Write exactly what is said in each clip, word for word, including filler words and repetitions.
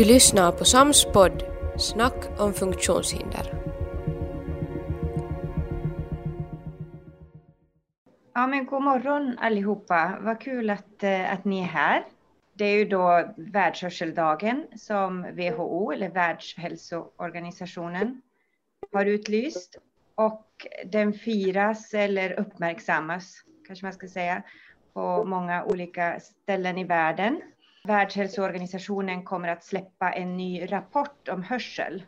Du lyssnar på Sams podd, Snack om funktionshinder. Ja, men god morgon allihopa. Vad kul att, att ni är här. Det är ju då Världshörseldagen som W H O eller Världshälsoorganisationen har utlyst. Och den firas eller uppmärksammas, kanske man ska säga, på många olika ställen i världen. Världshälsoorganisationen kommer att släppa en ny rapport om hörsel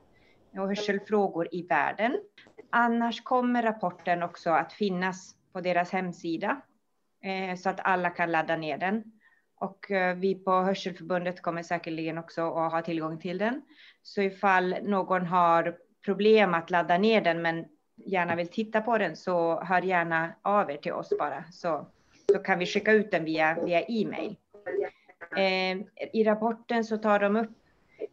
och hörselfrågor i världen. Annars kommer rapporten också att finnas på deras hemsida så att alla kan ladda ner den. Och vi på Hörselförbundet kommer säkerligen också att ha tillgång till den. Så ifall någon har problem att ladda ner den men gärna vill titta på den, så hör gärna av er till oss bara. Så, så kan vi skicka ut den via, via e-mail. I rapporten så tar de upp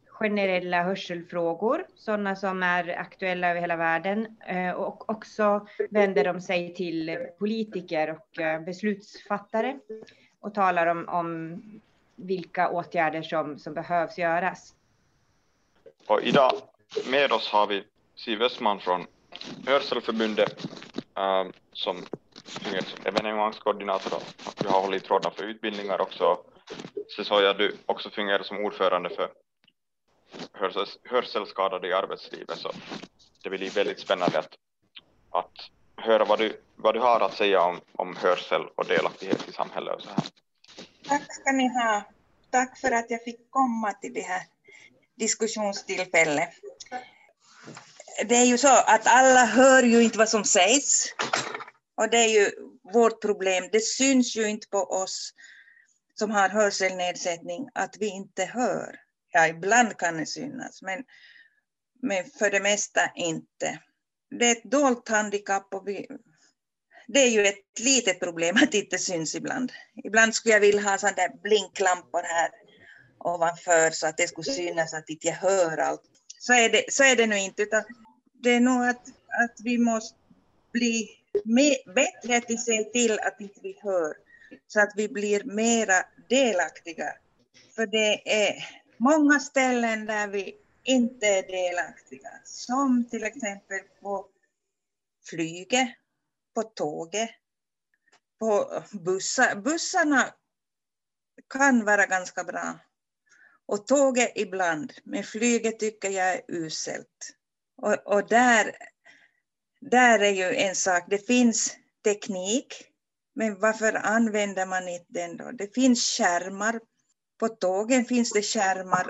generella hörselfrågor, sådana som är aktuella över hela världen, och också vänder de sig till politiker och beslutsfattare och talar om, om vilka åtgärder som, som behövs göras. Och idag med oss har vi Siw Östman från Hörselförbundet som evenemangskoordinator, och vi har hållit trådarna för utbildningar också. Så sa jag, du också fungerar som ordförande för hörsels- hörselskadade i arbetslivet, så det blir väldigt spännande att, att höra vad du, vad du har att säga om, om hörsel och delaktighet i samhället och så här. Tack ska ni ha. Tack för att jag fick komma till det här diskussionstillfället. Det är ju så att alla hör ju inte vad som sägs, och det är ju vårt problem. Det syns ju inte på oss som har hörselnedsättning att vi inte hör. Ja, ibland kan det synas, men, men för det mesta inte. Det är ett dolt handikapp, och vi, det är ju ett litet problem att det inte syns ibland. Ibland skulle jag vilja ha sådana där blinklampor här ovanför så att det skulle synas att inte jag hör allt. Så är det, så är det nu inte, utan det är nog att, att vi måste bli mer, bättre att vi ser till att inte vi hör, så att vi blir mera delaktiga. För det är många ställen där vi inte är delaktiga. Som till exempel på flyget, på tåget, på bussar. Bussarna kan vara ganska bra. Och tåget ibland. Men flyget tycker jag är uselt. Och, och där, där är ju en sak. Det finns teknik. Men varför använder man inte den då? Det finns skärmar. På tågen finns det skärmar.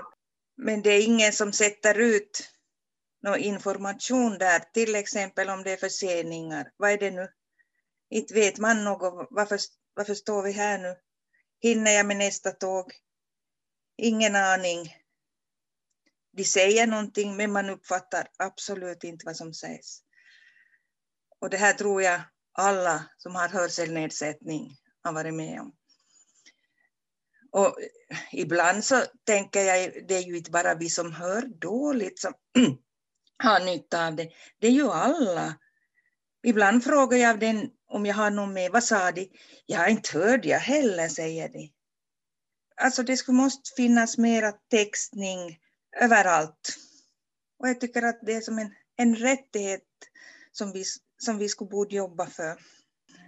Men det är ingen som sätter ut någon information där. Till exempel om det är förseningar. Vad är det nu? Inte vet man något. Varför, varför står vi här nu? Hinner jag med nästa tåg? Ingen aning. De säger någonting, men man uppfattar absolut inte vad som sägs. Och det här tror jag alla som har hörselnedsättning har varit med om. Och ibland så tänker jag, det är ju inte bara vi som hör dåligt som har nytta av det. Det är ju alla. Ibland frågar jag av den om jag har någon med. Vad sa de? Jag inte hörde jag heller, säger de. Alltså det skulle måste finnas mera textning överallt. Och jag tycker att det är som en, en rättighet som vi som vi skulle borde jobba för.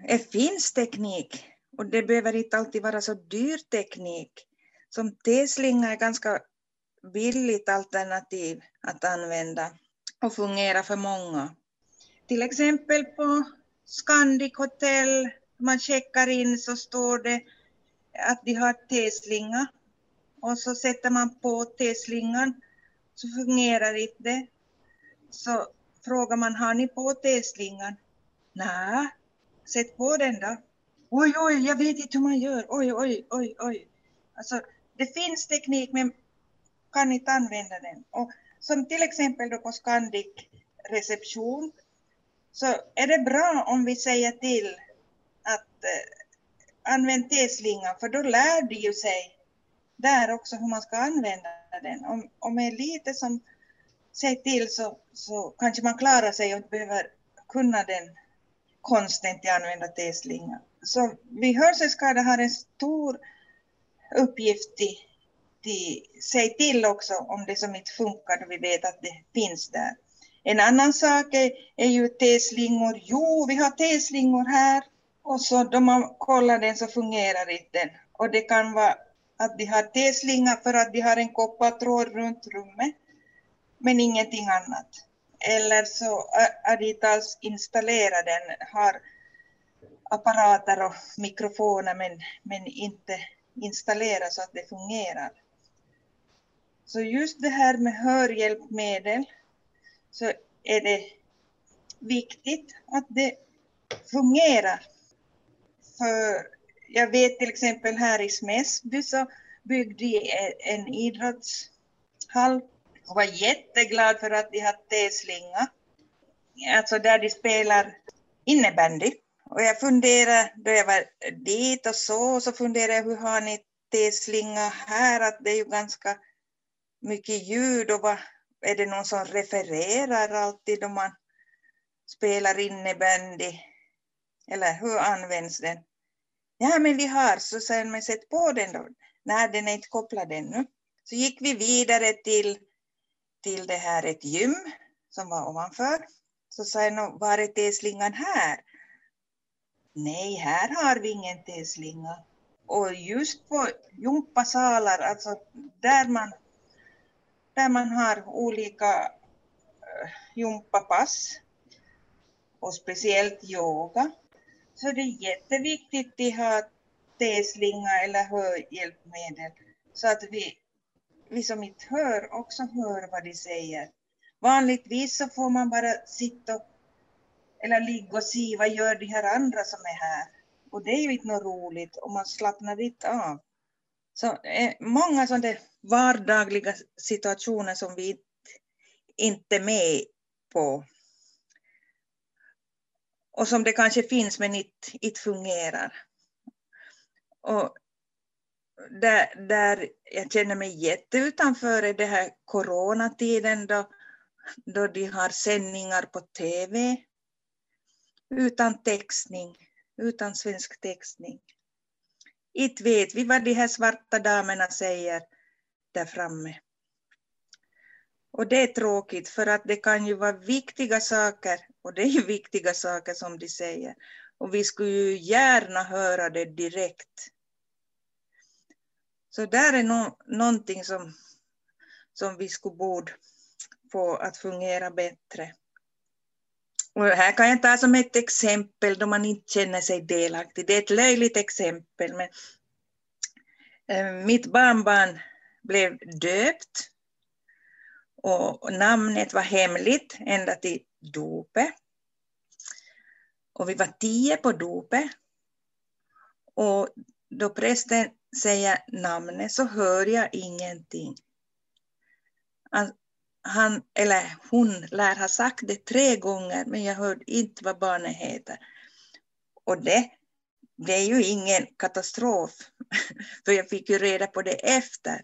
Det finns teknik, och det behöver inte alltid vara så dyr teknik. Som T-slinga är ganska billigt alternativ att använda och fungera för många. Till exempel på Scandic Hotel, man checkar in så står det att de har T-slinga, och så sätter man på T-slingan så fungerar inte det. Så frågar man, har ni på T-slingan? Nej, sätt på den då. Oj, oj, jag vet inte hur man gör. Oj, oj, oj, oj. Alltså, det finns teknik, men kan inte använda den. Och som till exempel då på Scandic reception, så är det bra om vi säger till att eh, använd T-slingan. För då lär det ju sig där också hur man ska använda den. Om, om det är lite som säg till, så, så kanske man klarar sig och inte behöver kunna den konsten till att använda T-slingan. Så vi hörselskadade har en stor uppgift i alltid säga till också om det som inte funkar då vi vet att det finns där. En annan sak är, är ju teslingor. Jo, vi har teslingor här. Och så då man kollar den så fungerar inte den. Och det kan vara att de har teslingar för att de har en kopplad tråd runt rummet. Men ingenting annat. Eller så är de inte alls installerade. Den har apparater och mikrofoner men, men inte installera så att det fungerar. Så just det här med hörhjälpmedel så är det viktigt att det fungerar. För jag vet till exempel här i Smesby så byggde en idrottshall och var jätteglad för att de hade teslinga. Alltså där de spelar innebandy. Och jag funderar då jag var dit och så, och så funderar jag hur har ni teslinga här, att det är ju ganska mycket ljud och vad, är det någon som refererar alltid då man spelar innebandy eller hur används den? Ja men vi har, så sen man sett på den då, nej den är inte kopplad ännu. Så gick vi vidare till, till det här ett gym som var ovanför, så sen var det teslingan här. Nej, här har vi ingen teslinga. Och just på jumpasalar, alltså där man, där man har olika jumpapass och speciellt yoga, så det är jätteviktigt att ha teslinga eller hörhjälpmedel så att vi, vi som inte hör också hör vad de säger. Vanligtvis så får man bara sitta och eller ligga och se vad gör de här andra som är här. Och det är ju inte något roligt om man slappnar lite av. Så eh, många sådana vardagliga situationer som vi inte är med på. Och som det kanske finns men inte, inte fungerar. Och där, där jag känner mig jätteutanför i den här coronatiden då, då de har sändningar på tv. Utan textning, utan svensk textning. Inte vet vi vad de här svarta damerna säger där framme. Och det är tråkigt för att det kan ju vara viktiga saker. Och det är ju viktiga saker som de säger. Och vi skulle ju gärna höra det direkt. Så där är no- någonting som, som vi skulle borde få att fungera bättre. Och här kan jag ta som ett exempel då man inte känner sig delaktig. Det är ett löjligt exempel. Men mitt barnbarn blev döpt. Och namnet var hemligt ända till dopet. Och vi var tio på dopet. Och då prästen säger namnet så hör jag ingenting. Alltså, han eller hon lär ha sagt det tre gånger men jag hörde inte vad barnet heter. Och det, det är ju ingen katastrof för jag fick ju reda på det efter.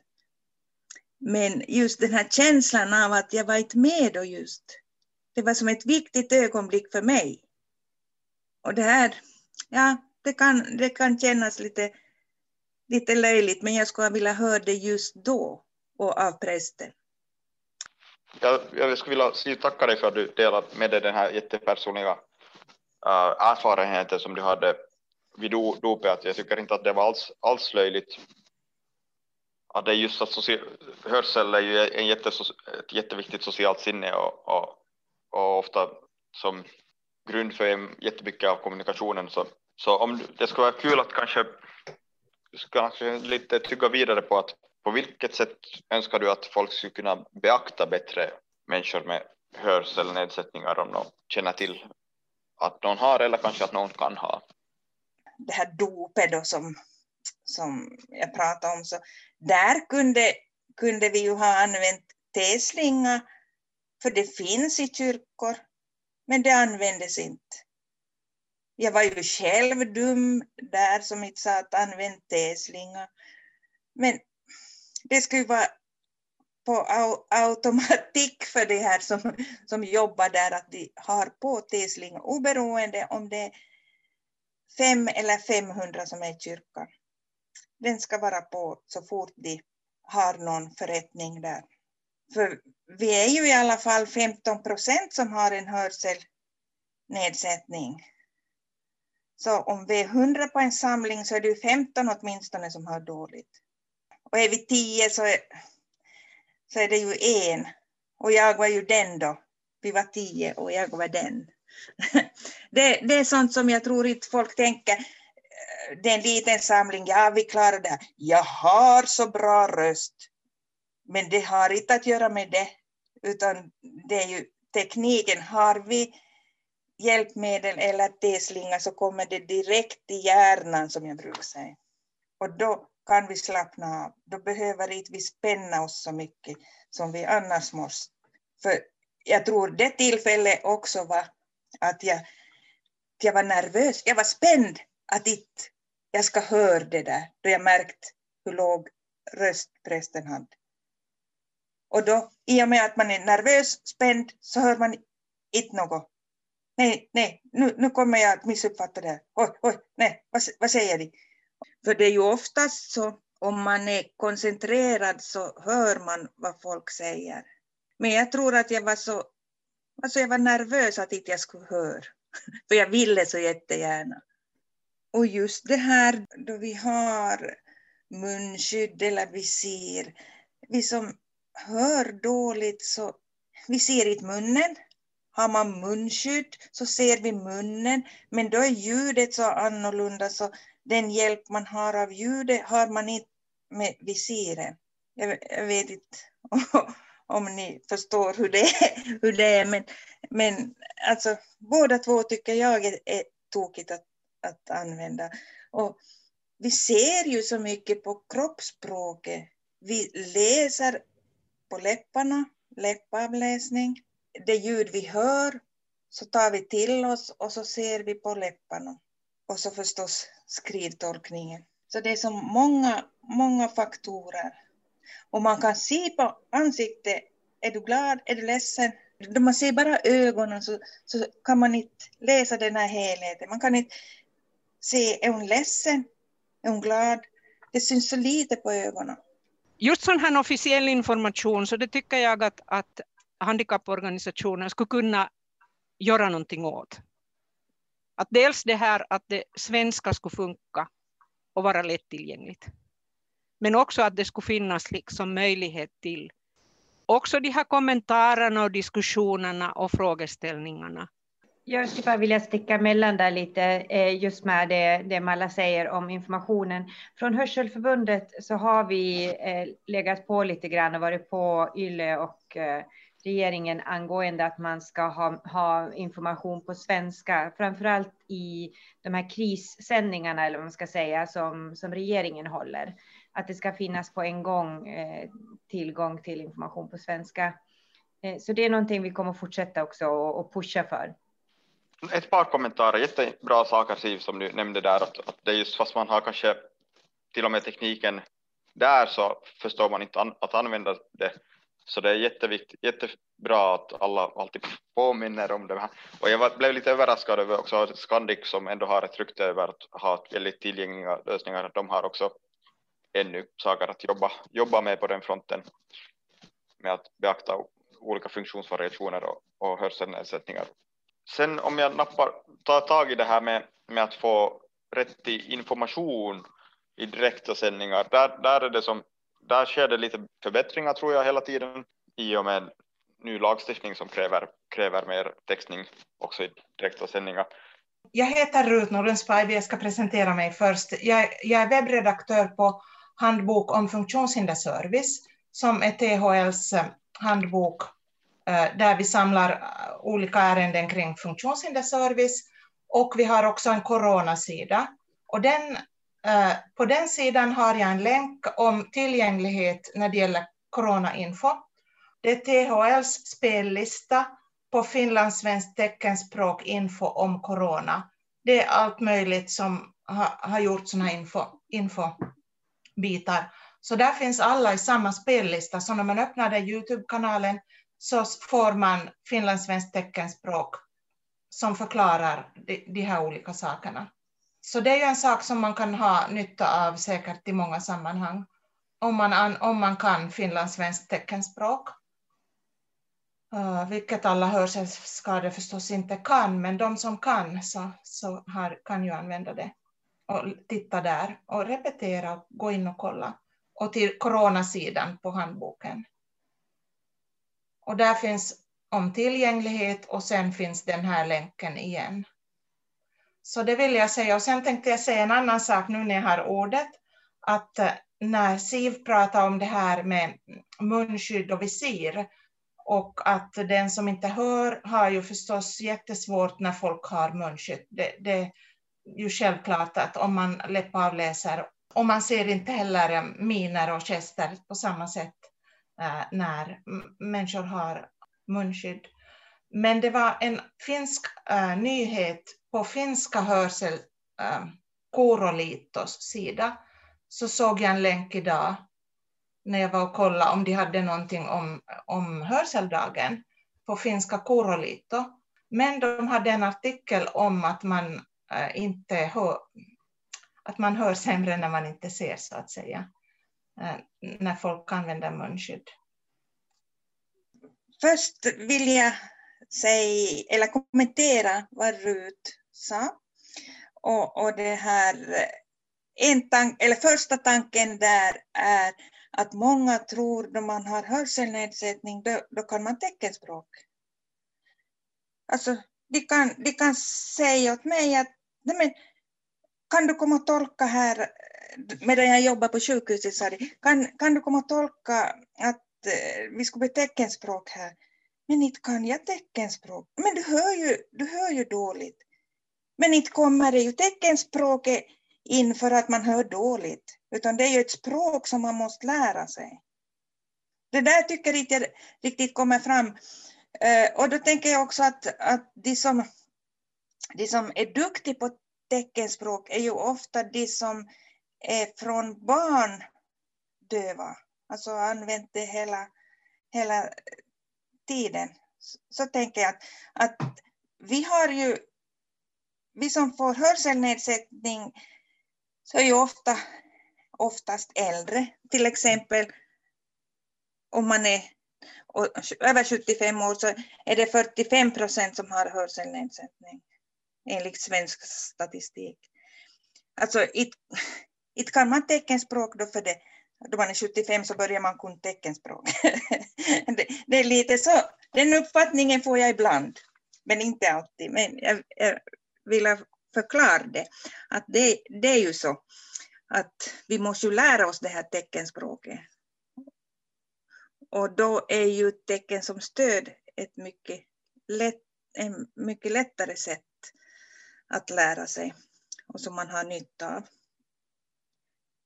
Men just den här känslan av att jag var inte med och just det var som ett viktigt ögonblick för mig. Och det här, ja det kan, det kan kännas lite, lite löjligt men jag skulle vilja höra det just då och av prästen. Jag, jag skulle vilja tacka dig för att du delat med dig den här jättepersonliga uh, erfarenheten som du hade vid dopet. Jag tycker inte att det var alls, alls löjligt. Ja, det är just att socia- hörsel är ju en jätte, ett jätteviktigt socialt sinne och, och, och ofta som grund för en jättemycket av kommunikationen. Så, så om, det skulle vara kul att kanske, kanske lite tygga vidare på att på vilket sätt önskar du att folk skulle kunna beakta bättre människor med hörselnedsättningar om de känner till att någon har eller kanske att någon kan ha? Det här dopet då som, som jag pratade om, så där kunde, kunde vi ju ha använt teslinga för det finns i kyrkor men det användes inte. Jag var ju själv dum där som inte sa att använda teslinga men det skulle vara på automatik för det här som, som jobbar där att de har på teslinga oberoende om det är fem eller femhundra som är i kyrkan. Den ska vara på så fort de har någon förrättning där. För vi är ju i alla fall femton procent som har en hörselnedsättning. Så om vi är hundra på en samling så är det ju femton åtminstone som hör dåligt. Och är vi tio så är, så är det ju en. Och jag var ju den då. Vi var tio och jag var den. Det, det är sånt som jag tror inte folk tänker. Det är en liten samling. Ja, vi klarar det. Jag har så bra röst. Men det har inte att göra med det. Utan det är ju tekniken. Har vi hjälpmedel eller teslingar så kommer det direkt i hjärnan, som jag brukar säga. Och då kan vi slappna av. Då behöver inte vi spänna oss så mycket som vi annars måste. För jag tror det tillfället också var att jag, jag var nervös. Jag var spänd att inte jag ska höra det där. Då jag märkt hur låg röst prästen hade. Och då, i och med att man är nervös, spänd, så hör man inte något. Nej, nej, nu, nu kommer jag att missuppfatta det här. Oj, oj, nej, vad, vad säger de? För det är ju oftast så, om man är koncentrerad så hör man vad folk säger. Men jag tror att jag var så, alltså jag var nervös att inte jag skulle höra. För jag ville så jättegärna. Och just det här då vi har munskydd eller visir. Vi som hör dåligt så, vi ser inte munnen. Har man munskydd så ser vi munnen. Men då är ljudet så annorlunda så den hjälp man har av ljudet har man inte med visiren. Jag, jag vet inte om ni förstår hur det är. Hur det är. Men, men alltså, båda två tycker jag är, är tokigt att, att använda. Och vi ser ju så mycket på kroppsspråket. Vi läser på läpparna, läppavläsning. Det ljud vi hör så tar vi till oss och så ser vi på läpparna. Och så förstås skrivtolkningen. Så det är så många, många faktorer. Och man kan se på ansiktet, är du glad, är du ledsen? Då man ser bara ögonen så, så kan man inte läsa den här helheten. Man kan inte se, är hon ledsen, är hon glad? Det syns så lite på ögonen. Just sån här officiell information, så det tycker jag att, att handikapporganisationen skulle kunna göra någonting åt. Att dels det här att det svenska skulle funka och vara lättillgängligt. Men också att det skulle finnas liksom möjlighet till också de här kommentarerna och diskussionerna och frågeställningarna. Jag skulle bara vilja sticka mellan där lite just med det, det Malla säger om informationen. Från Hörselförbundet så har vi legat på lite grann och varit på Yle och regeringen angående att man ska ha, ha information på svenska, framförallt i de här krissändningarna eller vad man ska säga som, som regeringen håller. Att det ska finnas på en gång eh, tillgång till information på svenska. Eh, så det är någonting vi kommer att fortsätta också och, och pusha för. Ett par kommentarer, jättebra saker Siw som du nämnde där, att, att det är just fast man har kanske till och med tekniken där så förstår man inte an, att använda det. Så det är jätteviktigt, jättebra att alla alltid påminner om det här. Och jag var, blev lite överraskad över också att Scandic, som ändå har ett rykte över att ha väldigt tillgängliga lösningar, att de har också ännu saker att jobba, jobba med på den fronten. Med att beakta olika funktionsvariationer och, och hörselnedsättningar. Sen om jag nappar, tar tag i det här med, med att få rätt till information i direkta sändningar. Där, där är det som... Där sker det lite förbättringar tror jag hela tiden i och med ny lagstiftning som kräver, kräver mer textning också i direkta sändningar. Jag heter Rut Nordlund-Spiby, jag ska presentera mig först. Jag, jag är webbredaktör på Handbok om funktionshinderservice som är T H Ls handbok där vi samlar olika ärenden kring funktionshinderservice, och vi har också en coronasida och den På den sidan har jag en länk om tillgänglighet när det gäller coronainfo. Det är T H Ls spellista på finlandssvensk teckenspråkinfo om corona. Det är allt möjligt som har gjort sådana info, infobitar. Så där finns alla i samma spellista. Så när man öppnar den YouTube-kanalen så får man finlandssvensk teckenspråk som förklarar de, de här olika sakerna. Så det är ju en sak som man kan ha nytta av säkert i många sammanhang. om man, om man kan finlandssvenskt teckenspråk. Uh, vilket alla hörselskadade förstås inte kan, men de som kan så, så har, kan ju använda det och titta där och repetera och gå in och kolla. Och till coronasidan på handboken. Och där finns om tillgänglighet och sen finns den här länken igen. Så det vill jag säga. Och sen tänkte jag säga en annan sak nu när jag har ordet. Att när Siv pratar om det här med munskydd och visir. Och att den som inte hör har ju förstås jättesvårt när folk har munskydd. Det, det är ju självklart att om man läppavläser. Och man ser inte heller miner och gester på samma sätt när människor har munskydd. Men det var en finsk nyhet på finska hörsel Kuoroliitos sida. Så såg jag en länk idag när jag var och kollade om de hade någonting om, om hörseldagen på finska Kuoroliitto. Men de hade en artikel om att man inte hör... Att man hör sämre när man inte ser, så att säga. När folk använder munskydd. Först vill jag säga, eller kommentera vad Rut sa. Och, och det här, en tank, eller första tanken där är att många tror när man har hörselnedsättning, då, då kan man teckenspråk. Alltså, de kan, de kan säga åt mig att nej men, kan du komma och tolka här, medan jag jobbar på sjukhuset, sa de, kan, kan du komma och tolka att eh, vi ska bli teckenspråk här? Men inte kan jag teckenspråk. Men du hör ju, du hör ju dåligt. Men inte kommer det ju teckenspråket in för att man hör dåligt. Utan det är ju ett språk som man måste lära sig. Det där tycker jag inte riktigt kommer fram. Eh, och då tänker jag också att, att de, som, de som är duktiga på teckenspråk är ju ofta de som är från barn döva. Alltså använt det hela, hela tiden. Så, så tänker jag att, att vi har ju, vi som får hörselnedsättning så är ju ofta, oftast äldre. Till exempel om man är och, över sjuttiofem år så är det fyrtiofem procent som har hörselnedsättning. Enligt svensk statistik. Alltså, it, it kan man teckenspråk då för det. Då man är sjuttiofem så börjar man kunna teckenspråk. det, det är lite så. Den uppfattningen får jag ibland. Men inte alltid. Men jag, jag vill förklara det. Att det, det är ju så. Att vi måste ju lära oss det här teckenspråket. Och då är ju tecken som stöd ett mycket, lätt, en mycket lättare sätt att lära sig och som man har nytta av.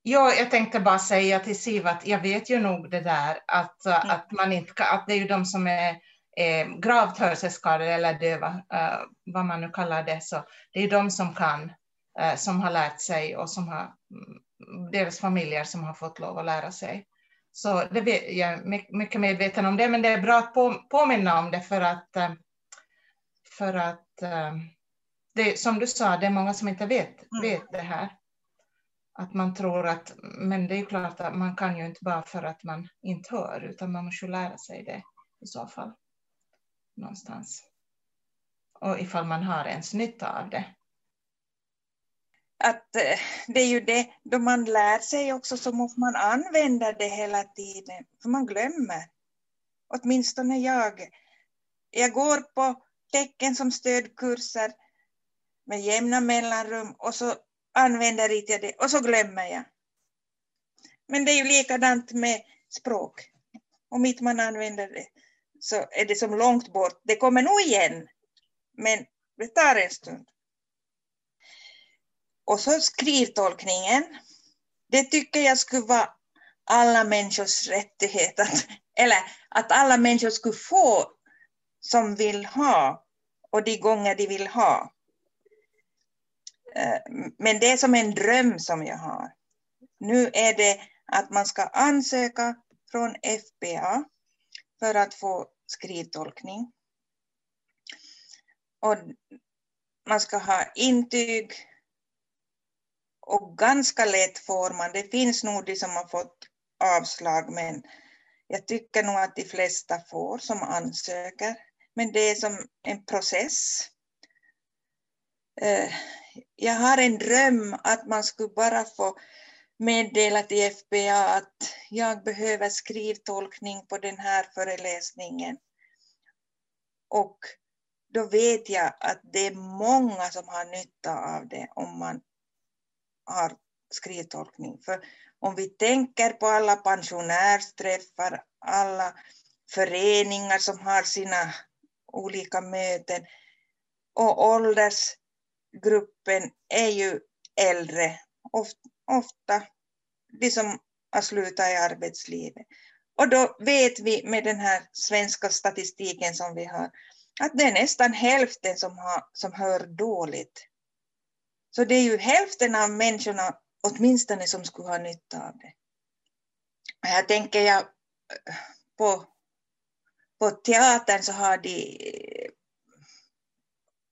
Ja, jag tänkte bara säga till Siv att jag vet ju nog det där att, mm. att, man inte, att det är ju de som är, är gravt hörselskadade eller döva, uh, vad man nu kallar det, så det är de som kan, uh, som har lärt sig och som har deras familjer som har fått lov att lära sig. Så det vet, jag är mycket medveten om det, men det är bra att på, påminna om det för att uh, för att uh, det, som du sa, det är många som inte vet, vet det här. Att man tror att, men det är ju klart att man kan ju inte bara för att man inte hör, utan man måste ju lära sig det i så fall. Någonstans. Och ifall man har ens nytta av det. Att det är ju det, då man lär sig också så måste man använda det hela tiden. För man glömmer. Åtminstone jag. Jag går på tecken som stödkurser med jämna mellanrum och så använder jag det och så glömmer jag. Men det är ju likadant med språk. Om inte man använder det så är det som långt bort. Det kommer nog igen, men det tar en stund. Och så skrivtolkningen. Det tycker jag skulle vara alla människors rättighet. Att, eller att alla människor skulle få som vill ha och de gånger de vill ha. Men det är som en dröm som jag har. Nu är det att man ska ansöka från F B A för att få skrivtolkning. Och man ska ha intyg. Och ganska lätt får man. Det finns nog de som har fått avslag, men jag tycker nog att de flesta får som ansöker. Men det är som en process. Jag har en dröm att man skulle bara få meddela till F B A att jag behöver skrivtolkning på den här föreläsningen. Och då vet jag att det är många som har nytta av det om man har skrivtolkning. För om vi tänker på alla pensionärsträffar, alla föreningar som har sina olika möten. Och åldersgruppen är ju äldre. Ofta de som har slutat i arbetslivet. Och då vet vi med den här svenska statistiken som vi har, att det är nästan hälften som, har, som hör dåligt. Så det är ju hälften av människorna åtminstone som skulle ha nytta av det. Här tänker jag på, på teatern, så har de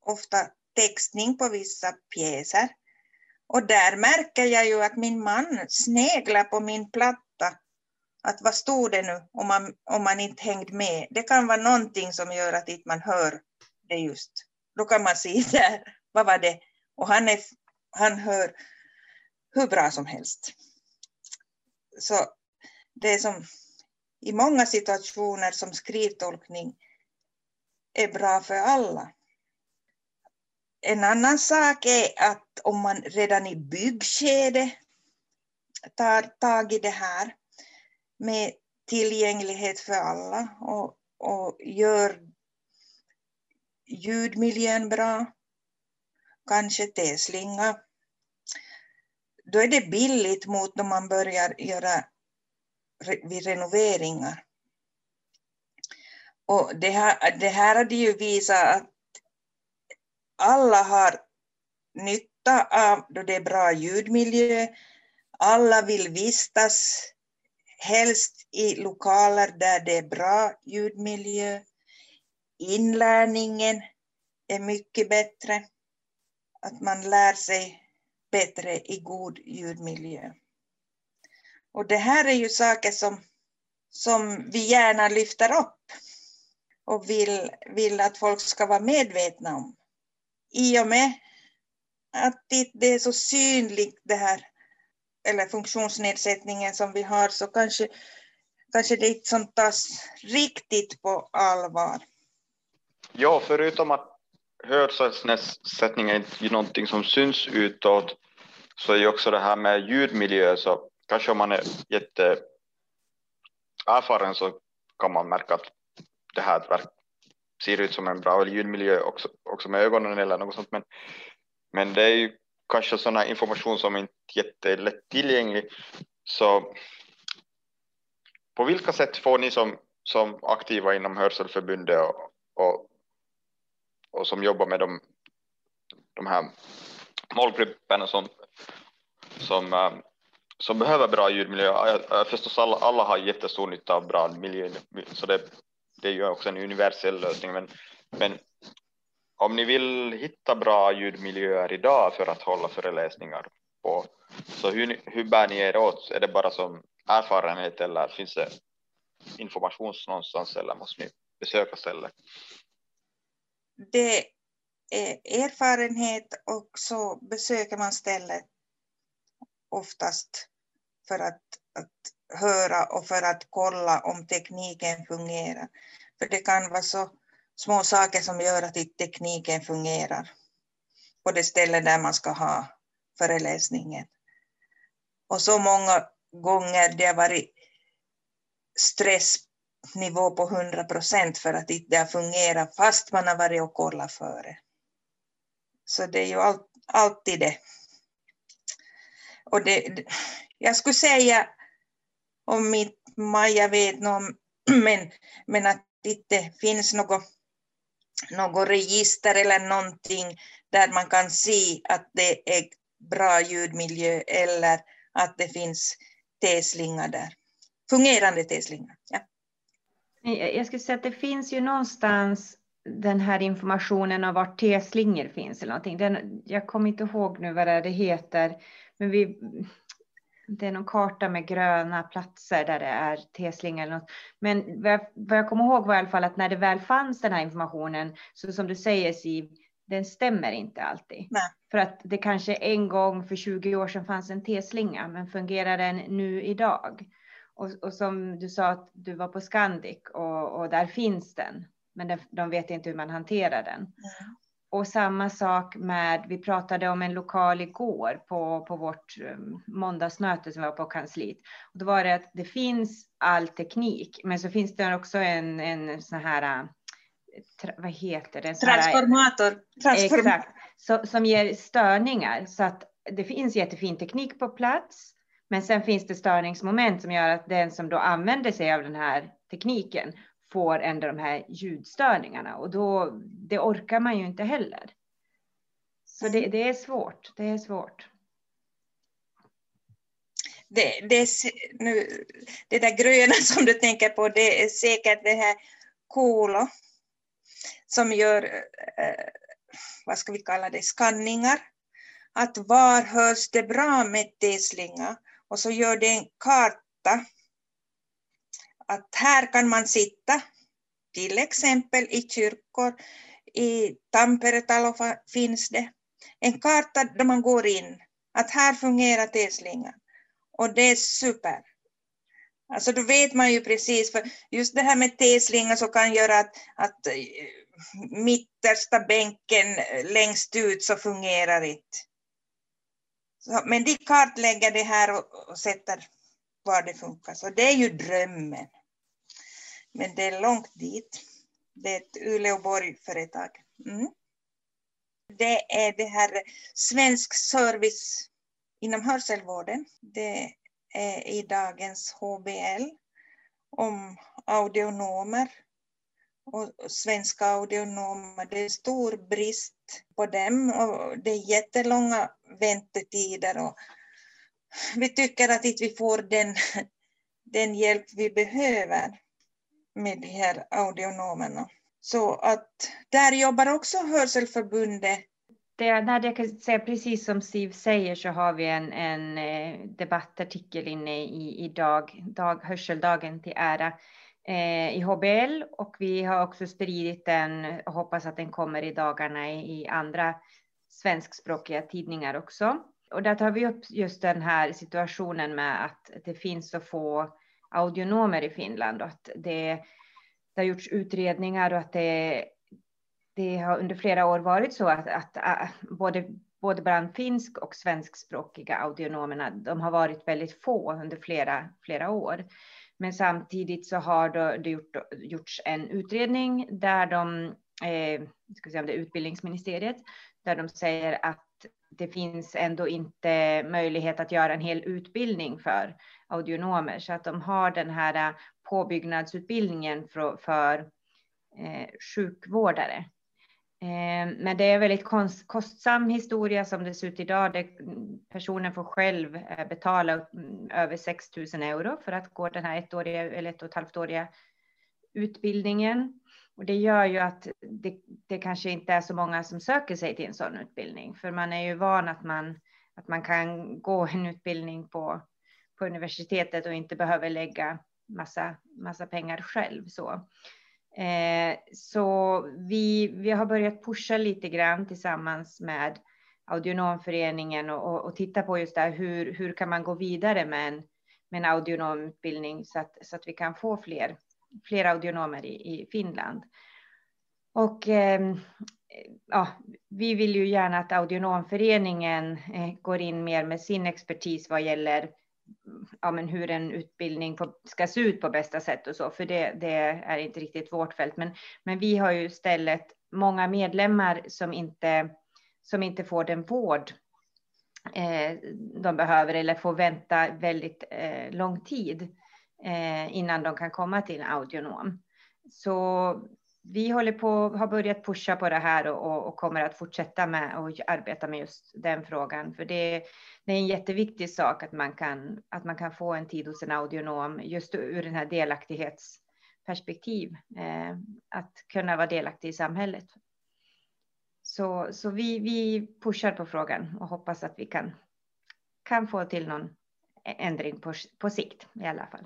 ofta textning på vissa pjäser. Och där märker jag ju att min man sneglar på min platta. Att vad stod det nu om man, om man inte hängde med. Det kan vara någonting som gör att inte man hör det just. Då kan man se där, vad var det? Och han, är, han hör hur bra som helst. Så det är som i många situationer som skrivtolkning är bra för alla. En annan sak är att om man redan i byggskedet tar tag i det här med tillgänglighet för alla och, och gör ljudmiljön bra, kanske teslinga, då är det billigt mot när man börjar göra vid renoveringar. Och det här, det här hade ju visat att alla har nytta av då det är bra ljudmiljö. Alla vill vistas helst i lokaler där det är bra ljudmiljö. Inlärningen är mycket bättre. Att man lär sig bättre i god ljudmiljö. Och det här är ju saker som, som vi gärna lyfter upp och vill, vill att folk ska vara medvetna om. I och med att det är så synligt det här, eller funktionsnedsättningen som vi har, så kanske, kanske det inte som tas riktigt på allvar. Ja, förutom att hörselnedsättningen är ju någonting som syns utåt, så är ju också det här med ljudmiljö, så kanske om man är jätteerfaren så kan man märka att det här verkar ser ut som en bra ljudmiljö också, också med ögonen eller något sånt. Men, men det är ju kanske sådana information som inte är jättelätt tillgänglig. Så på vilka sätt får ni som, som aktiva inom Hörselförbundet och, och, och som jobbar med de, de här målgrupperna som, som, som behöver bra ljudmiljö? Förstås alla, alla har jättestor nytta av bra miljö. Så det Det är ju också en universell lösning, men, men om ni vill hitta bra ljudmiljöer idag för att hålla föreläsningar på, så hur, hur bär ni er åt? Är det bara som erfarenhet eller finns det information någonstans eller måste ni besöka stället? Det är erfarenhet och så besöker man stället oftast för att, att höra och för att kolla om tekniken fungerar. För det kan vara så små saker som gör att inte tekniken fungerar på det ställe där man ska ha föreläsningen. Och så många gånger det har varit stressnivå på hundra procent för att inte det fungerar fast man har varit och kollat före. Så det är ju all, alltid det. Och det, jag skulle säga om mitt Maja vet någon, men, men att det inte finns något, något register eller någonting där man kan se att det är bra ljudmiljö eller att det finns teslingar där. Fungerande teslingar. Ja. Jag skulle säga att det finns ju någonstans den här informationen om var teslingor finns eller någonting. Den, jag kommer inte ihåg nu vad det heter, men vi... det är någon karta med gröna platser där det är T-slingar eller något. Men vad jag, vad jag kommer ihåg var i alla fall att när det väl fanns den här informationen, så som du säger Siw, den stämmer inte alltid. Nej. För att det kanske en gång för tjugo år sedan fanns en T-slinga, men fungerar den nu idag? Och, och som du sa att du var på Scandic och, och där finns den, men de, de vet inte hur man hanterar den. Nej. Och samma sak med, vi pratade om en lokal igår på, på vårt måndagsmöte som var på kansliet. Och då var det att det finns all teknik, men så finns det också en, en sån här, tra, vad heter det? Transformator. Transform- Exakt, så, som ger störningar. Så att det finns jättefin teknik på plats, men sen finns det störningsmoment som gör att den som då använder sig av den här tekniken får ändå de här ljudstörningarna. Och då, det orkar man ju inte heller. Så det, det är svårt. Det är svårt. Det, det, är, nu, det där gröna som du tänker på, det är säkert det här Kuulo, som gör, eh, vad ska vi kalla det, skanningar. Att var hörs det bra med T-slinga? Och så gör det en karta. Att här kan man sitta, till exempel i kyrkor, i Tampere talo finns det en karta där man går in, att här fungerar T-slingan, och det är super. Alltså då vet man ju precis, för just det här med T-slingan så kan göra att, att mittersta bänken längst ut så fungerar inte. Så, men de kartlägger det här och, och sätter var det funkar. Så det är ju drömmen. Men det är långt dit. Det är ett Ulle- och Borg-företag. Mm. Det är det här Svensk Service inom Hörselvården. Det är i dagens H B L om audionomer och svenska audionomer. Det är stor brist på dem och det är jättelånga väntetider och vi tycker att vi får den, den hjälp vi behöver med de här audionomerna. Så att där jobbar också Hörselförbundet. Det, när jag kan säga, precis som Siw säger så har vi en, en debattartikel inne i, i dag, dag, Hörseldagen till ära eh, i H B L. Och vi har också spridit den och hoppas att den kommer i dagarna i, i andra svenskspråkiga tidningar också. Och där tar vi upp just den här situationen med att det finns så få audionomer i Finland och att det, det har gjorts utredningar och att det, det har under flera år varit så att, att, att både, både bland finsk och svenskspråkiga audionomerna, de har varit väldigt få under flera, flera år. Men samtidigt så har det, det gjort, gjorts en utredning där de, eh, ska säga om det är utbildningsministeriet, där de säger att det finns ändå inte möjlighet att göra en hel utbildning för audionomer. Så att de har den här påbyggnadsutbildningen för, för eh, sjukvårdare. Eh, men det är en väldigt konst, kostsam historia som det ser ut idag. Det, personen får själv betala över sex tusen euro för att gå den här ettåriga eller ett och ett halvtåriga utbildningen. Och det gör ju att det, det kanske inte är så många som söker sig till en sån utbildning. För man är ju van att man, att man kan gå en utbildning på, på universitetet och inte behöver lägga massa, massa pengar själv. Så, eh, så vi, vi har börjat pusha lite grann tillsammans med audionomföreningen och, och, och titta på just det här, hur, hur kan man gå vidare med en, med en audionomutbildning så att, så att vi kan få fler. flera audionomer i, i Finland. Och eh, ja, vi vill ju gärna att audionomföreningen eh, går in mer med sin expertis vad gäller ja, men hur en utbildning på, ska se ut på bästa sätt och så, för det, det är inte riktigt vårt fält. Men, men vi har ju istället många medlemmar som inte, som inte får den vård eh, de behöver eller får vänta väldigt eh, lång tid innan de kan komma till en audionom. Så vi håller på, har börjat pusha på det här och, och kommer att fortsätta med att arbeta med just den frågan. För det, det är en jätteviktig sak att man, kan, att man kan få en tid hos en audionom just ur den här delaktighetsperspektiv. Eh, att kunna vara delaktig i samhället. Så, så vi, vi pushar på frågan och hoppas att vi kan, kan få till någon ändring på, på sikt i alla fall.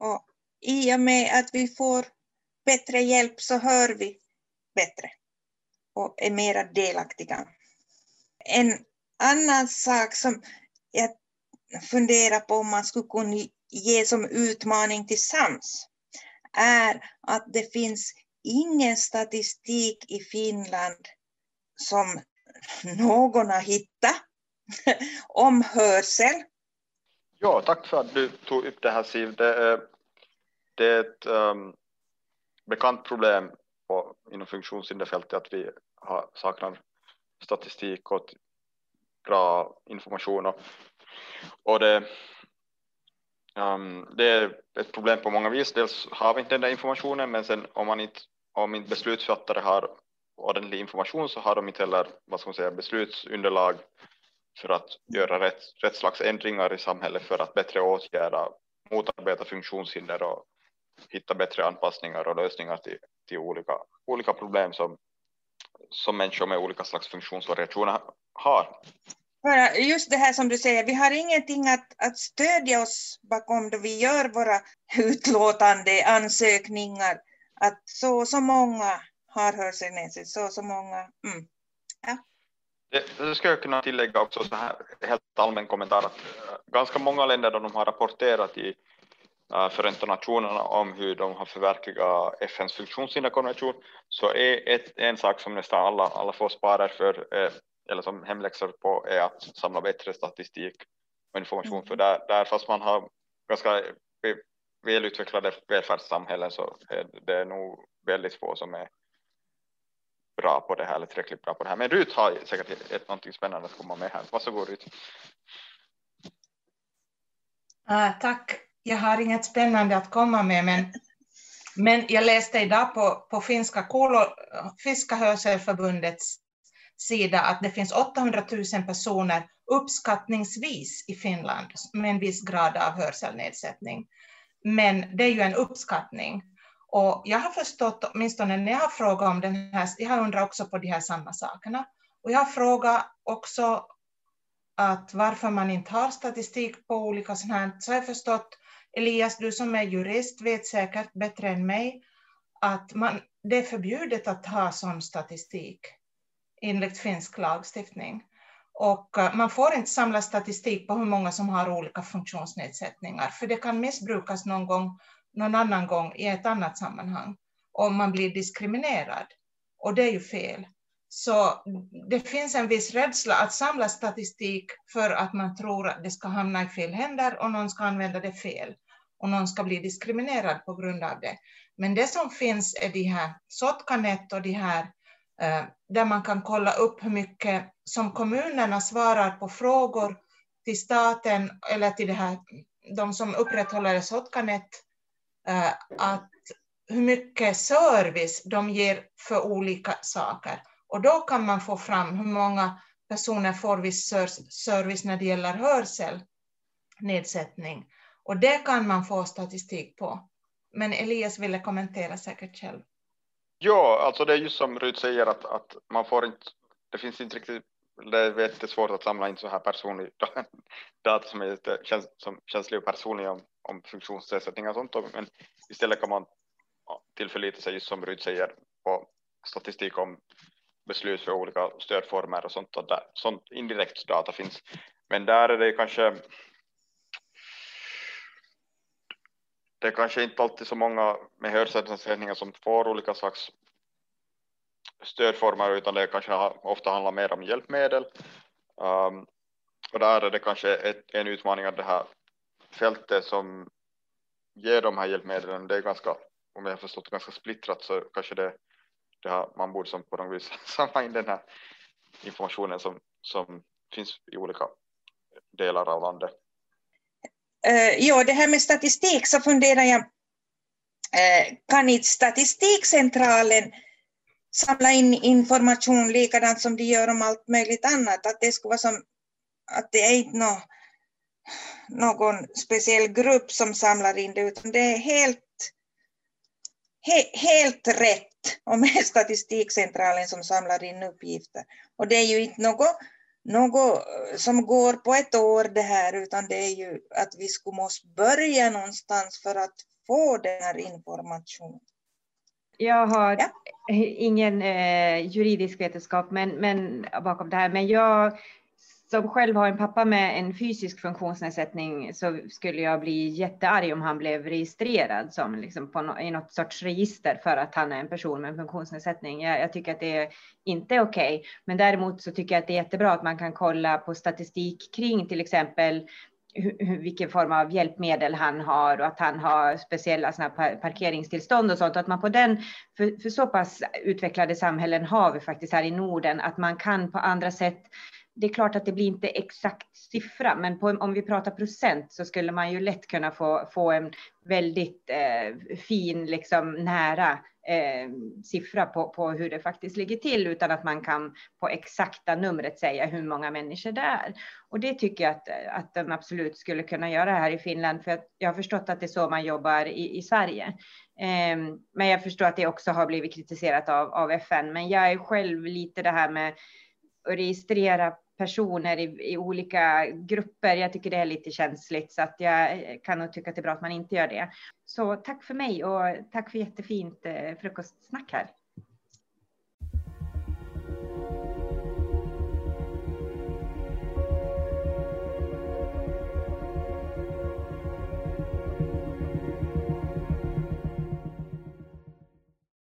Och i och med att vi får bättre hjälp så hör vi bättre och är mer delaktiga. En annan sak som jag funderar på om man skulle kunna ge som utmaning tillsammans är att det finns ingen statistik i Finland som någon har hittat om hörsel. Ja, tack för att du tog upp det här, Siw. Det är, det är ett um, bekant problem på, inom funktionshinderfältet att vi har, saknar statistik och bra information. Och, och det, um, det är ett problem på många vis. Dels har vi inte den där informationen, men sen om man inte, om inte beslutsfattare har ordentlig information så har de inte heller, vad ska man säga, beslutsunderlag för att göra rätt, rätt slags ändringar i samhället för att bättre åtgärda, motarbeta funktionshinder och hitta bättre anpassningar och lösningar till, till olika, olika problem som, som människor med olika slags funktionsvariationer har. Just det här som du säger, vi har ingenting att, att stödja oss bakom då vi gör våra utlåtande, ansökningar, att så så många har hörselnedsättning, så så många... Mm. Ja. Det skulle jag kunna tillägga också så här, helt allmän kommentar, att ganska många länder de har rapporterat i Förenta nationerna om hur de har förverkligat F N:s funktionshinderkonvention, så är ett, en sak som nästan alla, alla får spara för, eller som hemläxor på, är att samla bättre statistik och information. För där, där fast man har ganska välutvecklade välfärdssamhällen så är det nog väldigt få som är bra på det här eller tillräckligt bra på det här. Men Rut har säkert ett, någonting spännande att komma med här. Varsågod, Rut. Ah, tack. Jag har inget spännande att komma med, men, men jag läste idag på, på finska, Kuolo, finska Hörselförbundets sida att det finns åttahundratusen personer uppskattningsvis i Finland med en viss grad av hörselnedsättning. Men det är ju en uppskattning. Och jag har förstått, åtminstone när jag har frågat om den här, jag har undrat också på de här samma sakerna. Och jag har frågat också att varför man inte har statistik på olika sådana här. Så jag har förstått, Elias, du som är jurist vet säkert bättre än mig, att man, det är förbjudet att ha sån statistik enligt finsk lagstiftning. Och man får inte samla statistik på hur många som har olika funktionsnedsättningar, för det kan missbrukas någon gång, någon annan gång i ett annat sammanhang om man blir diskriminerad, och det är ju fel. Så det finns en viss rädsla att samla statistik för att man tror att det ska hamna i fel händer och någon ska använda det fel och någon ska bli diskriminerad på grund av det. Men det som finns är de här Sotkanet och de här där man kan kolla upp hur mycket som kommunerna svarar på frågor till staten eller till det här, de som upprätthåller Sotkanet, att hur mycket service de ger för olika saker. Och då kan man få fram hur många personer får viss service när det gäller hörselnedsättning. Och det kan man få statistik på. Men Elias ville kommentera säkert själv. Ja, alltså det är just som Rut säger att, att man får inte, det finns inte riktigt, det är jättesvårt att samla in så här personlig data som är käns, som känslig och personlig om, om funktionsnedsättningar och sånt. Men istället kan man tillförlita sig, just som Rut säger, på statistik om beslut för olika stödformer och sånt. Och där, sånt indirekt data finns. Men där är det kanske, det är kanske inte alltid så många med hörselnedsättningar som får olika slags stödformer, utan det kanske ofta handlar mer om hjälpmedel. Um, och där är det kanske ett, en utmaning av det här fältet som ger de här hjälpmedlen. Det är ganska, om jag har förstått, ganska splittrat, så kanske det, det här, man borde som på något vis samla in den här informationen som, som finns i olika delar av landet. Uh, ja, det här med statistik så funderar jag, uh, kan inte Statistikcentralen samla in information likadant som de gör om allt möjligt annat? Att det skulle vara som att det är inte no, någon speciell grupp som samlar in det, utan det är helt, he, helt rätt om det är Statistikcentralen som samlar in uppgifter. Och det är ju inte något, något som går på ett år det här, utan det är ju att vi skulle måste börja någonstans för att få den här informationen. Jag har ja. ingen eh, juridisk vetenskap men, men, bakom det här, men jag som själv har en pappa med en fysisk funktionsnedsättning så skulle jag bli jättearg om han blev registrerad som, liksom på no- i något sorts register för att han är en person med en funktionsnedsättning. Jag, jag tycker att det är inte okej. Okay. Men däremot så tycker jag att det är jättebra att man kan kolla på statistik kring till exempel hur, vilken form av hjälpmedel han har och att han har speciella såna parkeringstillstånd och sånt. Att man på den, för, för så pass utvecklade samhällen har vi faktiskt här i Norden att man kan på andra sätt. Det är klart att det blir inte exakt siffra, men på, om vi pratar procent så skulle man ju lätt kunna få, få en väldigt eh, fin, liksom, nära eh, siffra på, på hur det faktiskt ligger till utan att man kan på exakta numret säga hur många människor det är. Och det tycker jag att, att de absolut skulle kunna göra här i Finland, för att jag har förstått att det är så man jobbar i, i Sverige. Um, men jag förstår att det också har blivit kritiserat av, av F N, men jag är själv lite det här med att registrera personer i, i olika grupper. Jag tycker det är lite känsligt så att jag kan nog tycka att det är bra att man inte gör det. Så tack för mig och tack för jättefint eh, frukostsnack här.